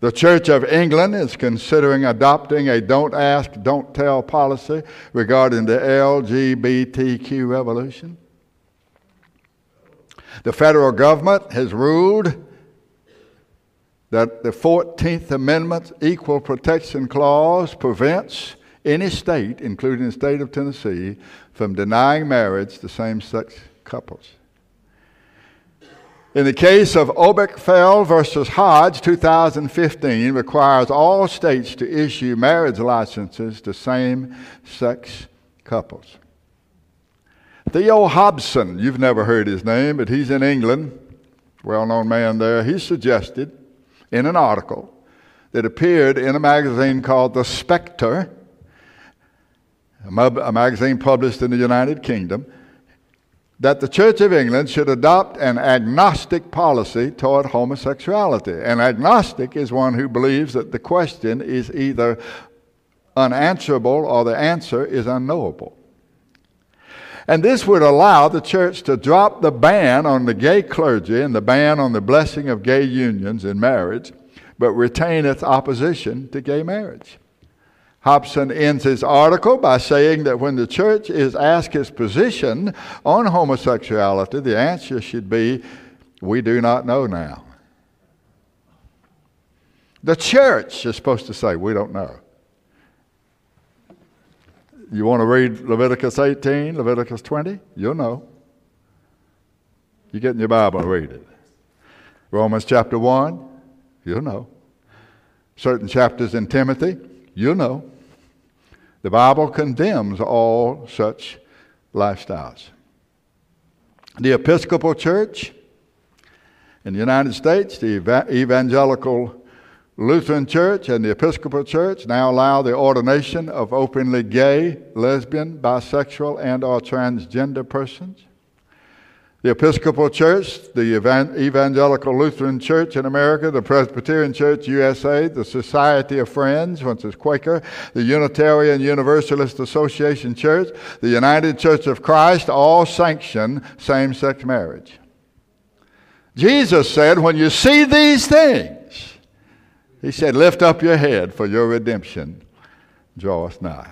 The Church of England is considering adopting a don't ask, don't tell policy regarding the L G B T Q revolution. The federal government has ruled that the fourteenth Amendment's Equal Protection Clause prevents any state, including the state of Tennessee, from denying marriage to same-sex couples. In the case of Obergefell versus Hodge, two thousand fifteen requires all states to issue marriage licenses to same-sex couples. Theo Hobson, you've never heard his name, but he's in England, well-known man there. He suggested in an article that appeared in a magazine called The Spectre, a magazine published in the United Kingdom, that the Church of England should adopt an agnostic policy toward homosexuality. An agnostic is one who believes that the question is either unanswerable or the answer is unknowable. And this would allow the church to drop the ban on the gay clergy and the ban on the blessing of gay unions in marriage, but retain its opposition to gay marriage. Hobson ends his article by saying that when the church is asked its position on homosexuality, the answer should be, "We do not know now." The church is supposed to say, "We don't know." You want to read Leviticus eighteen, Leviticus twenty? You'll know. You get in your Bible and read it. Romans chapter one, you'll know. Certain chapters in Timothy, you'll know. The Bible condemns all such lifestyles. The Episcopal Church in the United States, the ev- Evangelical Lutheran Church and the Episcopal Church now allow the ordination of openly gay, lesbian, bisexual, and or transgender persons. The Episcopal Church, the Evan- Evangelical Lutheran Church in America, the Presbyterian Church U S A, the Society of Friends, which is Quaker, the Unitarian Universalist Association Church, the United Church of Christ, all sanction same-sex marriage. Jesus said, when you see these things, he said, lift up your head, for your redemption draweth nigh.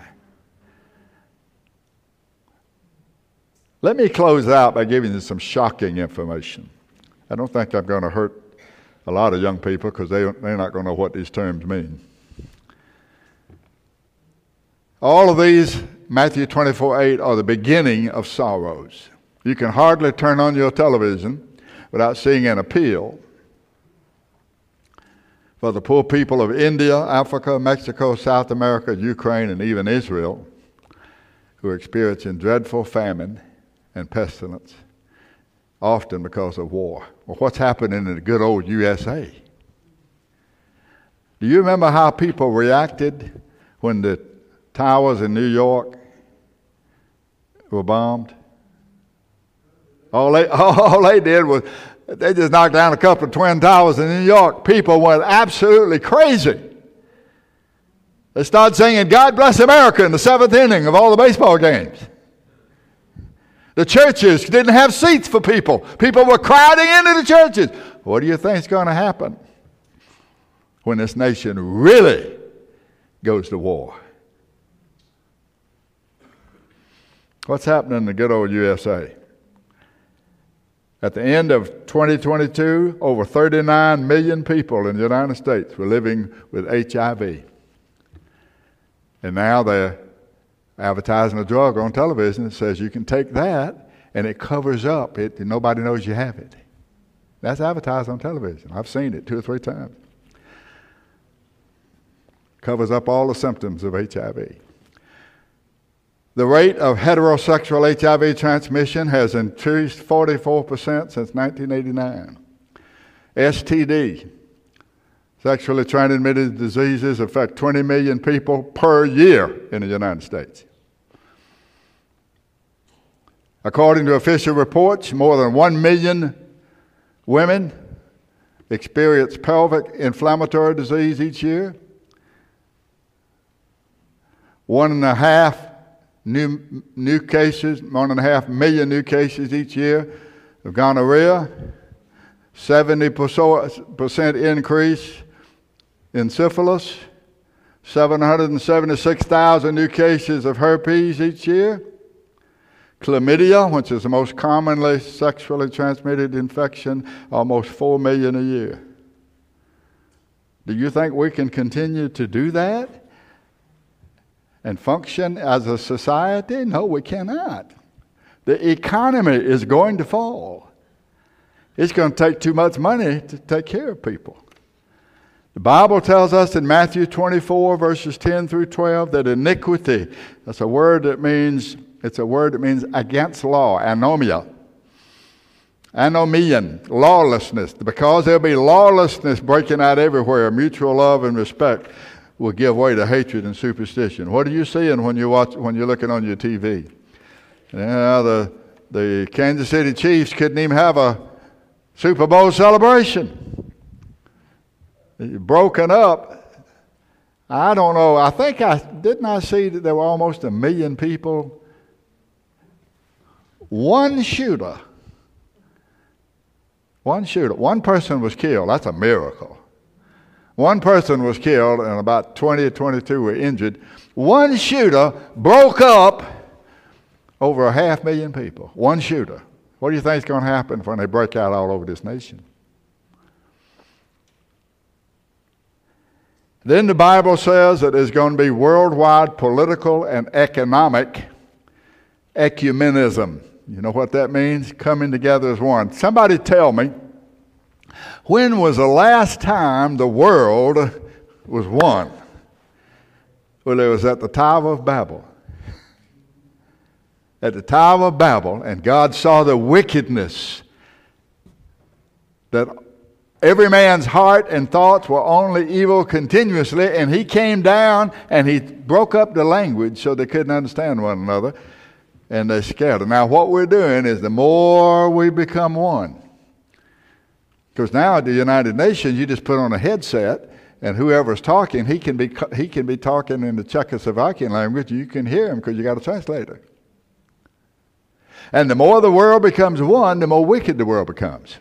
Let me close out by giving you some shocking information. I don't think I'm going to hurt a lot of young people because they, they're not going to know what these terms mean. All of these, Matthew twenty-four eight, are the beginning of sorrows. You can hardly turn on your television without seeing an appeal for the poor people of India, Africa, Mexico, South America, Ukraine, and even Israel, who are experiencing dreadful famine and pestilence, often because of war. Well, what's happening in the good old U S A? Do you remember how people reacted when the towers in New York were bombed? All they, all they did was, they just knocked down a couple of twin towers in New York. People went absolutely crazy. They started singing, "God Bless America," in the seventh inning of all the baseball games. The churches didn't have seats for people. People were crowding into the churches. What do you think is going to happen when this nation really goes to war? What's happening in the good old U S A? At the end of twenty twenty-two, over thirty-nine million people in the United States were living with H I V. And now they're advertising a drug on television that says you can take that and it covers up it and nobody knows you have it. That's advertised on television. I've seen it two or three times. Covers up all the symptoms of H I V. The rate of heterosexual H I V transmission has increased forty-four percent since nineteen eighty-nine. S T D, sexually transmitted diseases, affect twenty million people per year in the United States. According to official reports, more than one million women experience pelvic inflammatory disease each year. One and a half New, new cases, one and a half million new cases each year of gonorrhea, seventy percent increase in syphilis, seven hundred seventy-six thousand new cases of herpes each year, chlamydia, which is the most commonly sexually transmitted infection, almost four million a year. Do you think we can continue to do that and function as a society? No, we cannot. The economy is going to fall. It's going to take too much money to take care of people. The Bible tells us in Matthew twenty-four, verses ten through twelve, that iniquity, that's a word that means, it's a word that means against law, anomia. Anomian, lawlessness. Because there'll be lawlessness breaking out everywhere, mutual love and respect will give way to hatred and superstition. What are you seeing when you watch, when you're looking on your T V? Now the the Kansas City Chiefs couldn't even have a Super Bowl celebration. It's broken up. I don't know. I think I didn't I see that there were almost a million people. One shooter. One shooter. One person was killed. That's a miracle. One person was killed and about twenty to twenty-two were injured. One shooter broke up over a half million people. One shooter. What do you think is going to happen when they break out all over this nation? Then the Bible says that there's going to be worldwide political and economic ecumenism. You know what that means? Coming together as one. Somebody tell me, when was the last time the world was one? Well, it was at the Tower of Babel. At the Tower of Babel, and God saw the wickedness that every man's heart and thoughts were only evil continuously, and he came down and he broke up the language so they couldn't understand one another, and they scattered. Now, what we're doing is the more we become one, because now at the United Nations, you just put on a headset, and whoever's talking, he can be he can be talking in the Czechoslovakian language. You can hear him because you got a translator. And the more the world becomes one, the more wicked the world becomes.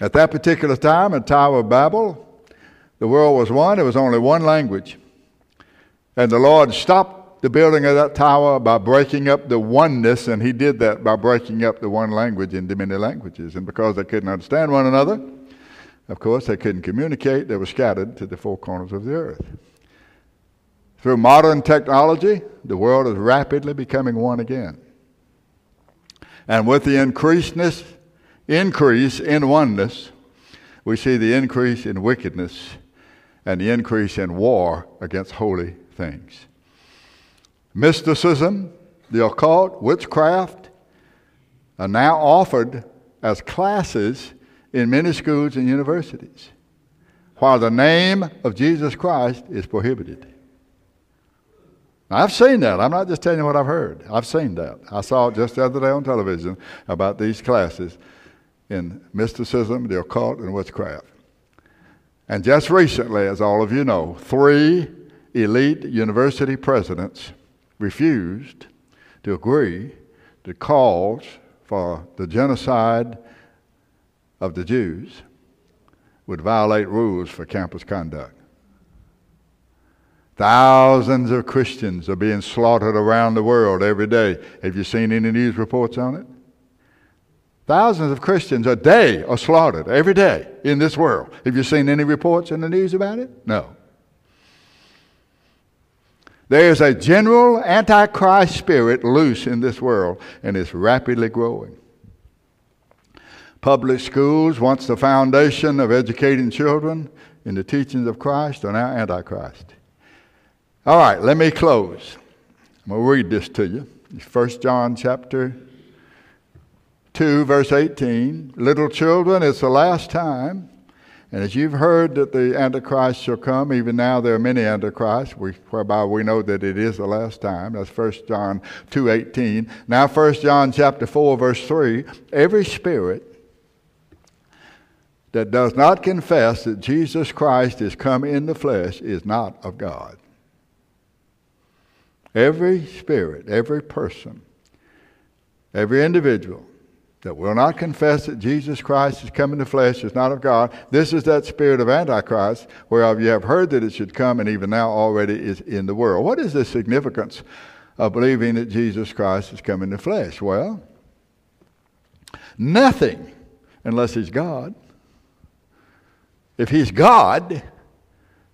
At that particular time, at Tower of Babel, the world was one. It was only one language, and the Lord stopped the building of that tower by breaking up the oneness, and he did that by breaking up the one language into many languages. And because they couldn't understand one another, of course, they couldn't communicate. They were scattered to the four corners of the earth. Through modern technology, the world is rapidly becoming one again. And with the increasedness, increase in oneness, we see the increase in wickedness and the increase in war against holy things. Mysticism, the occult, witchcraft are now offered as classes in many schools and universities, while the name of Jesus Christ is prohibited. Now, I've seen that. I'm not just telling you what I've heard. I've seen that. I saw it just the other day on television about these classes in mysticism, the occult, and witchcraft. And just recently, as all of you know, three elite university presidents refused to agree to calls for the genocide of the Jews would violate rules for campus conduct. Thousands of Christians are being slaughtered around the world every day. Have you seen any news reports on it? Thousands of Christians a day are slaughtered every day in this world. Have you seen any reports in the news about it? No. There is a general antichrist spirit loose in this world, and it's rapidly growing. Public schools, once the foundation of educating children in the teachings of Christ, are now antichrist. All right, let me close. I'm going to read this to you. First John chapter two, verse eighteen. Little children, it's the last time. And as you've heard that the Antichrist shall come, even now there are many Antichrists, whereby we know that it is the last time. That's First John two eighteen. Now First John chapter four, verse three. Every spirit that does not confess that Jesus Christ is come in the flesh is not of God. Every spirit, every person, every individual that will not confess that Jesus Christ is come in the flesh is not of God. This is that spirit of Antichrist, whereof you have heard that it should come, and even now already is in the world. What is the significance of believing that Jesus Christ is come in the flesh? Well, nothing, unless he's God. If he's God,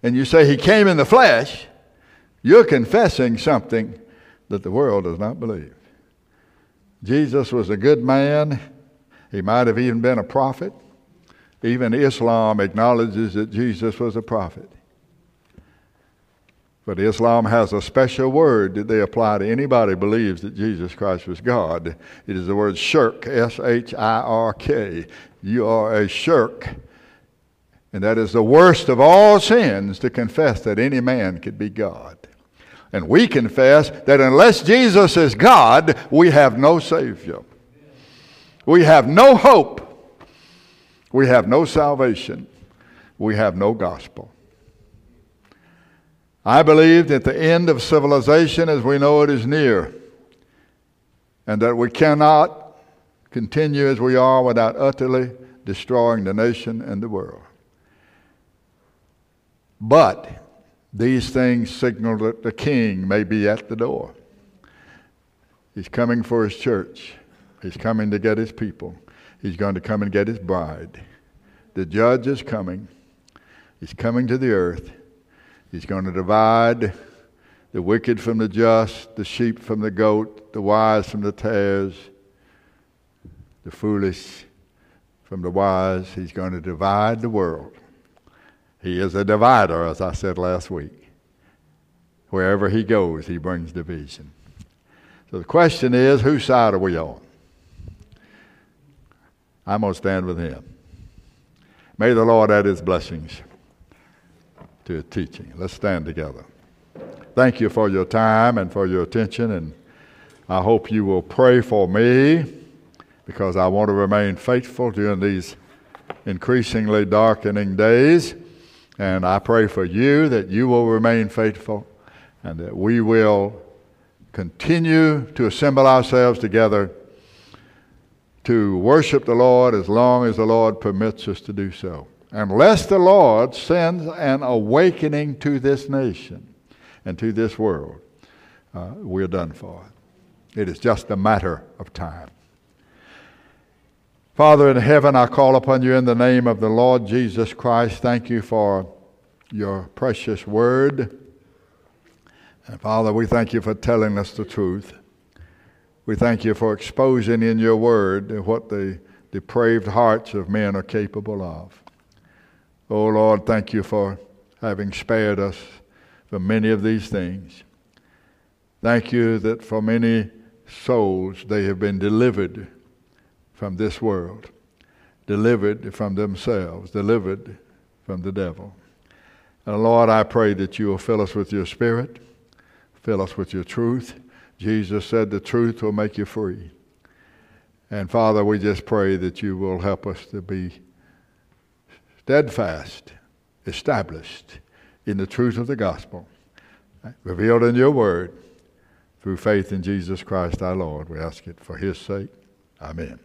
and you say he came in the flesh, you're confessing something that the world does not believe. Jesus was a good man. He might have even been a prophet. Even Islam acknowledges that Jesus was a prophet. But Islam has a special word that they apply to anybody who believes that Jesus Christ was God. It is the word shirk, S H I R K. You are a shirk. And that is the worst of all sins, to confess that any man could be God. And we confess that unless Jesus is God, we have no Savior. We have no hope. We have no salvation. We have no gospel. I believe that the end of civilization as we know it is near, and that we cannot continue as we are without utterly destroying the nation and the world. But these things signal that the king may be at the door. He's coming for his church. He's coming to get his people. He's going to come and get his bride. The judge is coming. He's coming to the earth. He's going to divide the wicked from the just, the sheep from the goat, the wise from the tares, the foolish from the wise. He's going to divide the world. He is a divider, as I said last week. Wherever he goes, he brings division. So the question is, whose side are we on? I'm going to stand with him. May the Lord add his blessings to his teaching. Let's stand together. Thank you for your time and for your attention, and I hope you will pray for me, because I want to remain faithful during these increasingly darkening days. And I pray for you that you will remain faithful, and that we will continue to assemble ourselves together to worship the Lord as long as the Lord permits us to do so. Unless the Lord sends an awakening to this nation and to this world, uh, we're done for. It is just a matter of time. Father in heaven, I call upon you in the name of the Lord Jesus Christ. Thank you for your precious word. And Father, we thank you for telling us the truth. We thank you for exposing in your word what the depraved hearts of men are capable of. Oh Lord, thank you for having spared us from many of these things. Thank you that for many souls they have been delivered from this world, delivered from themselves, delivered from the devil. And Lord, I pray that you will fill us with your spirit, fill us with your truth. Jesus said the truth will make you free. And Father, we just pray that you will help us to be steadfast, established in the truth of the gospel, revealed in your word, through faith in Jesus Christ our Lord. We ask it for his sake. Amen.